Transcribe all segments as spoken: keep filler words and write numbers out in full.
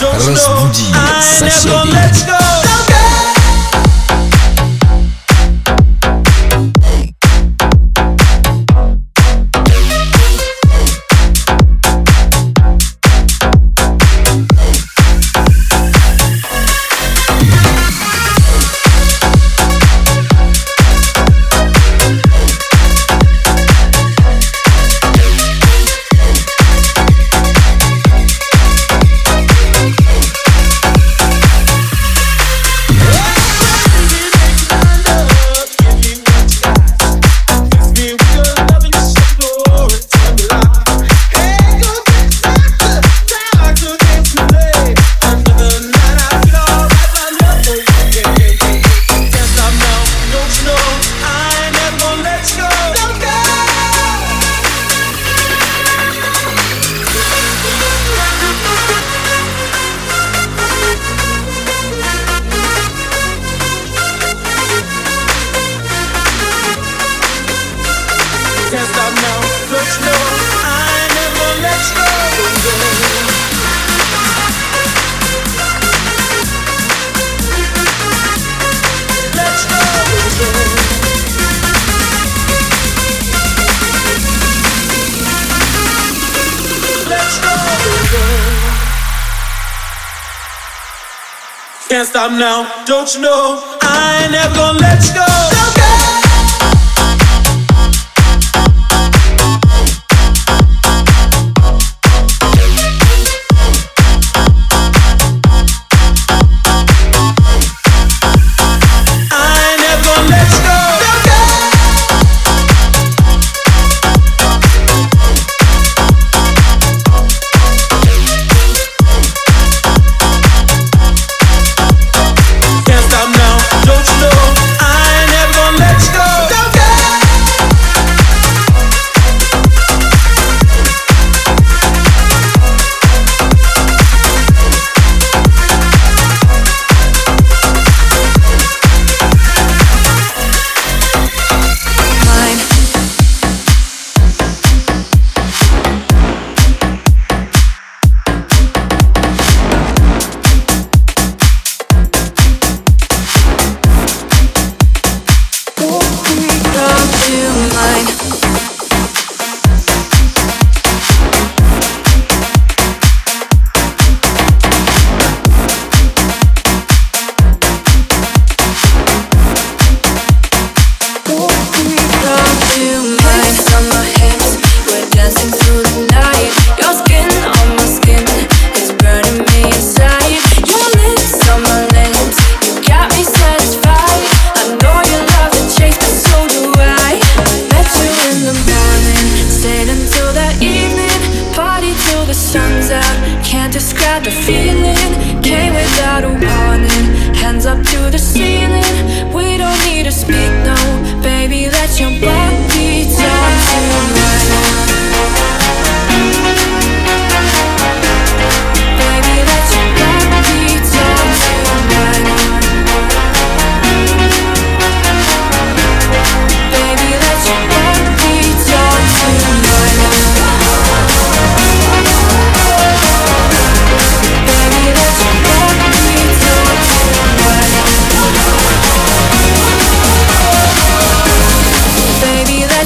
Разбуди соседей. Can't stop now, don't you know? I ain't never gonna let you go. The feeling came without a warning. Hands up to the ceiling. We don't need to speak, no. Baby, let your body talk to me.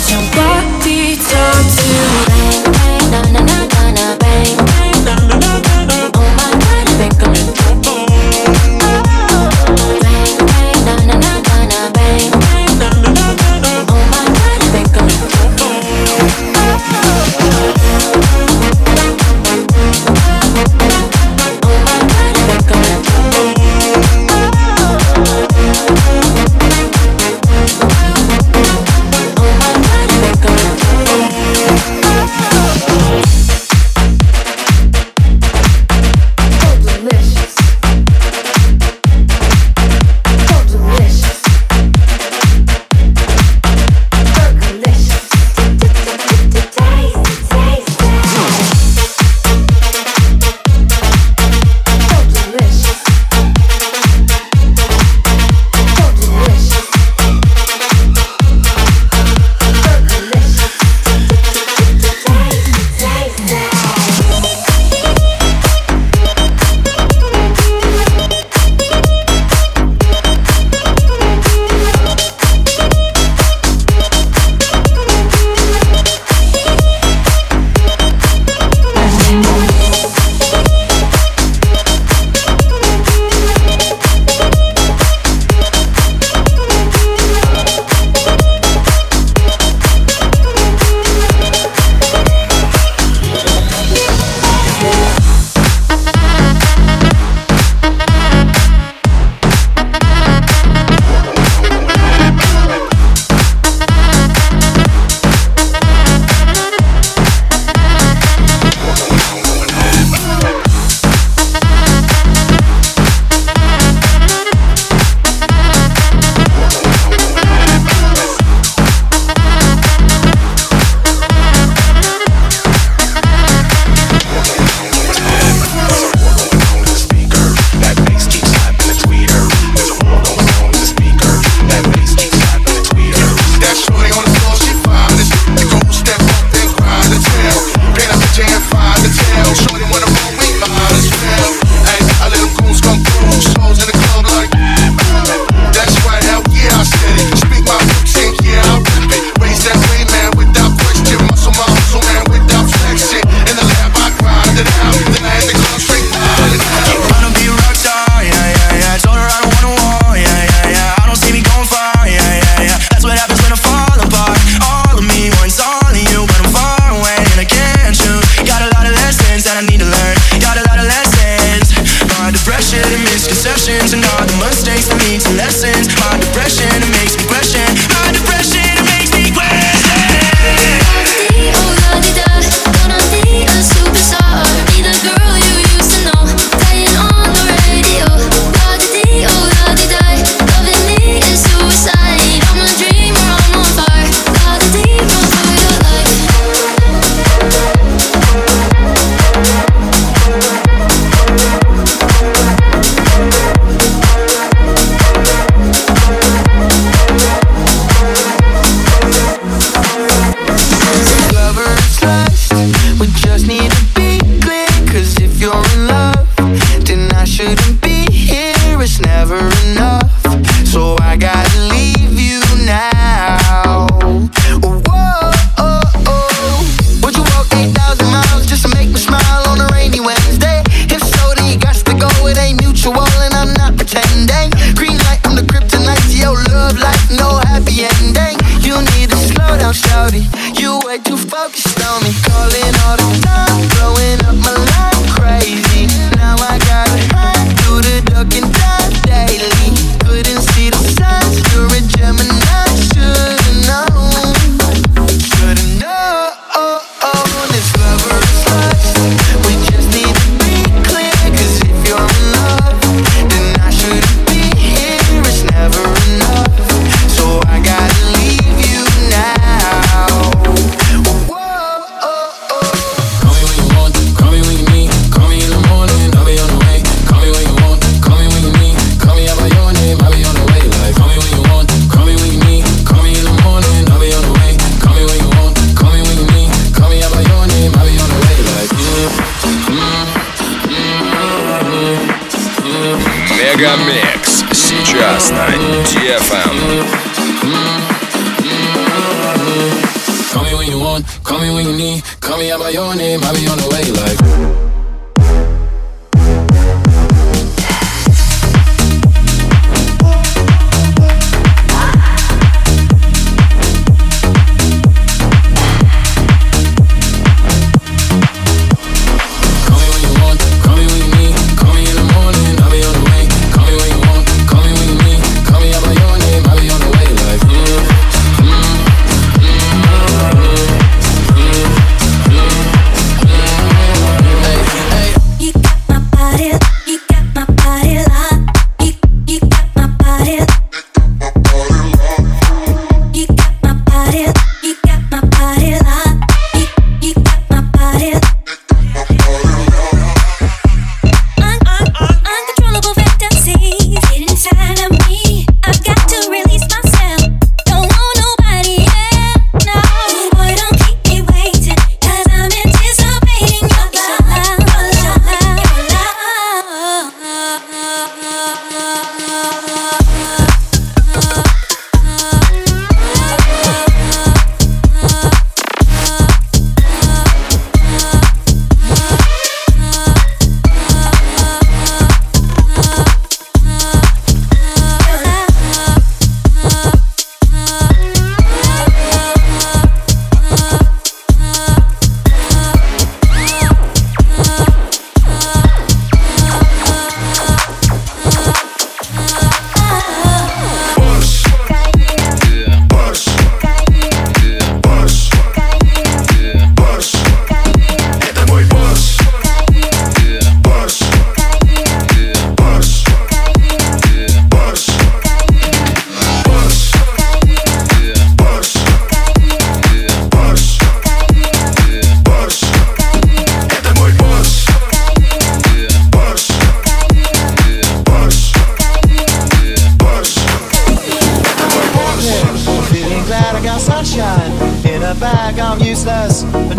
Your body. MegaMix сейчас на ди эф эм. Call me when you want, call me when you need, call me out by your name, I'll be on the way like. Bag, I'm useless, but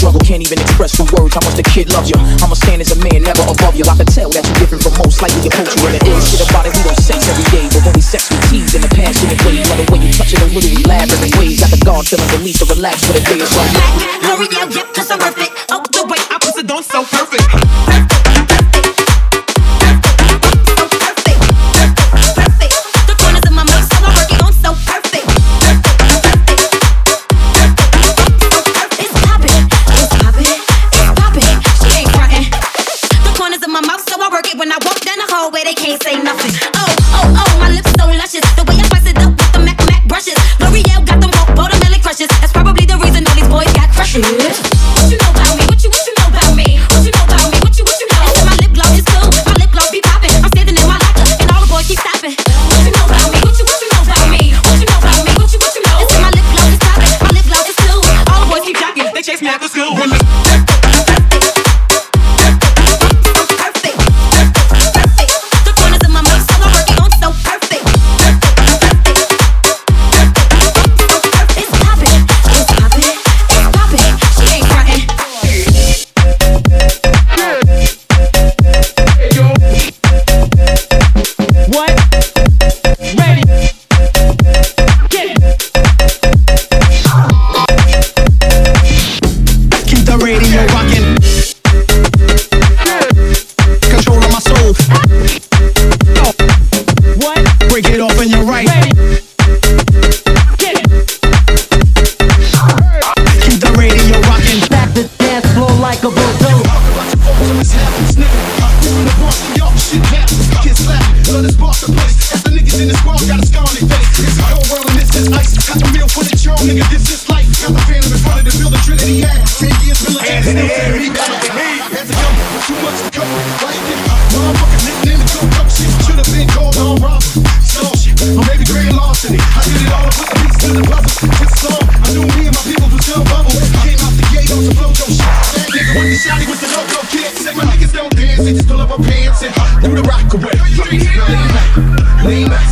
Struggle, can't even express through words how much the kid loves you. I'ma stand as a man, never above you. I can tell that you're different from most, likely your culture. And the ill shit about it, we don't sex every day, but when we sex, we tease in the passionate ways. By the way you touch it, a little elaborate ways. Got the guard feeling released or relaxed for the day. It's like, I can't hurry up, yep, cause I'm worth it. Oh, the way I put it on, so perfect. It's this world got a scar on their face. It's the whole world and this is ice. Got the real footage, yo, nigga, this is life. Got the phantom in front of the building, Trinity Act. Ten years militant, still tearing me down. Hands up, too much to cover. Why you get hot? Motherfucking nickname the good cup shit. Should've been called on Rob. Stall shit, or maybe grand larceny. I did it all to put the piece to the puzzle. This song, I knew me and my people was still bubble. Came out the gate on some loco shit. That nigga with the shiny with the loco kid. Say my niggas don't dance, they just pull up our pants and do the rock away. Lean back, lean back,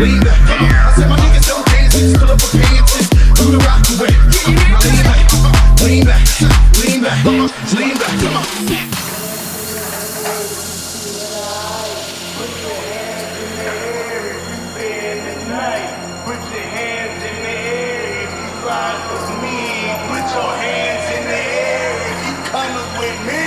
lean back. I said my niggas don't dance, they just pull up our pants and do the rock away. Lean back, lean back, lean back, lean back. Come on. Put your hands in the air if you've been tonight. Put your hands in the air if you ride with me. Put your hands in the air if you coming with me.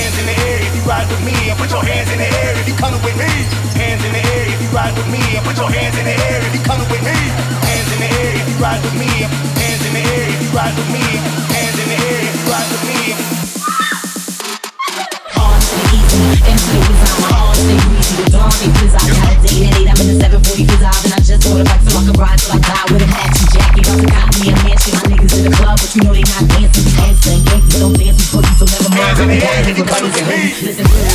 Hands in the air if you ride with me. Put your hands in the air if you coming with me. Hands in the air if you ride with me. Put your hands in the air if you coming with me. Hands in the air if you ride with me. Hands in the air if you ride with me. Hands in the air if you ride with me. On to the easy, into the weeds. I'm on to the greasy, the dawn because I got a date at eight. I'm in the seven forty-five and I just ordered like so I can ride till I die with an action jacket. I got me a mansion, my niggas in the club, but you know they not dancing. Dancing, dancing, don't dance before you so never mind. Hands in the air if you coming with me. Listen to me.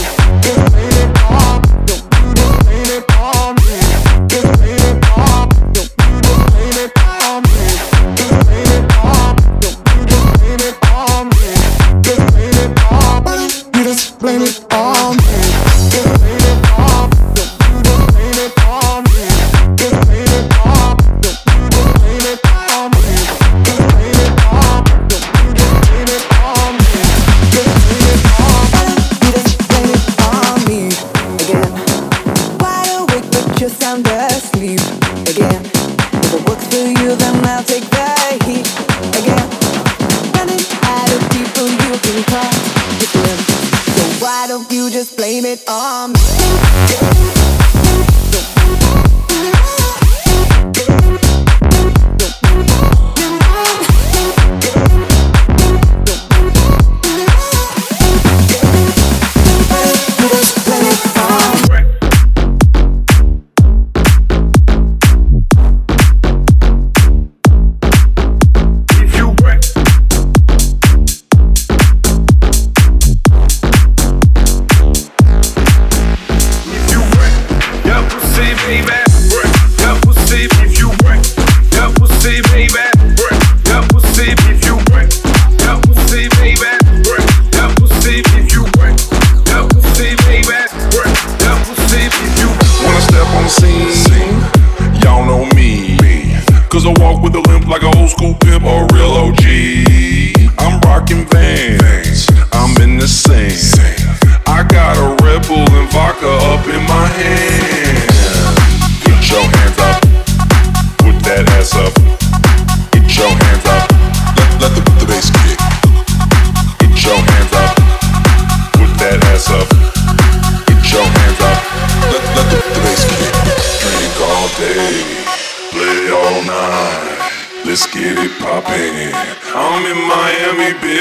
Miami, bitch.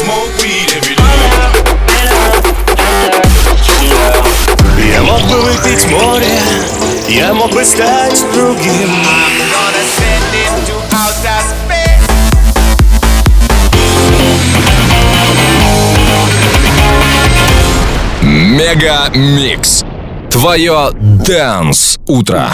Smoke weed every day. Я мог бы выпить море, я мог бы стать другим. I'm gonna send it to outer space. MegaMix. Твое dance утро.